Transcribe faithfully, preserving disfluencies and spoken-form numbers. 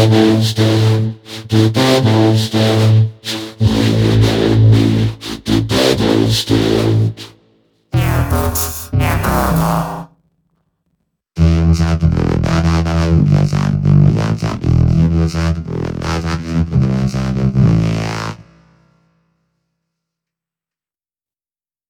Double stone, double stone.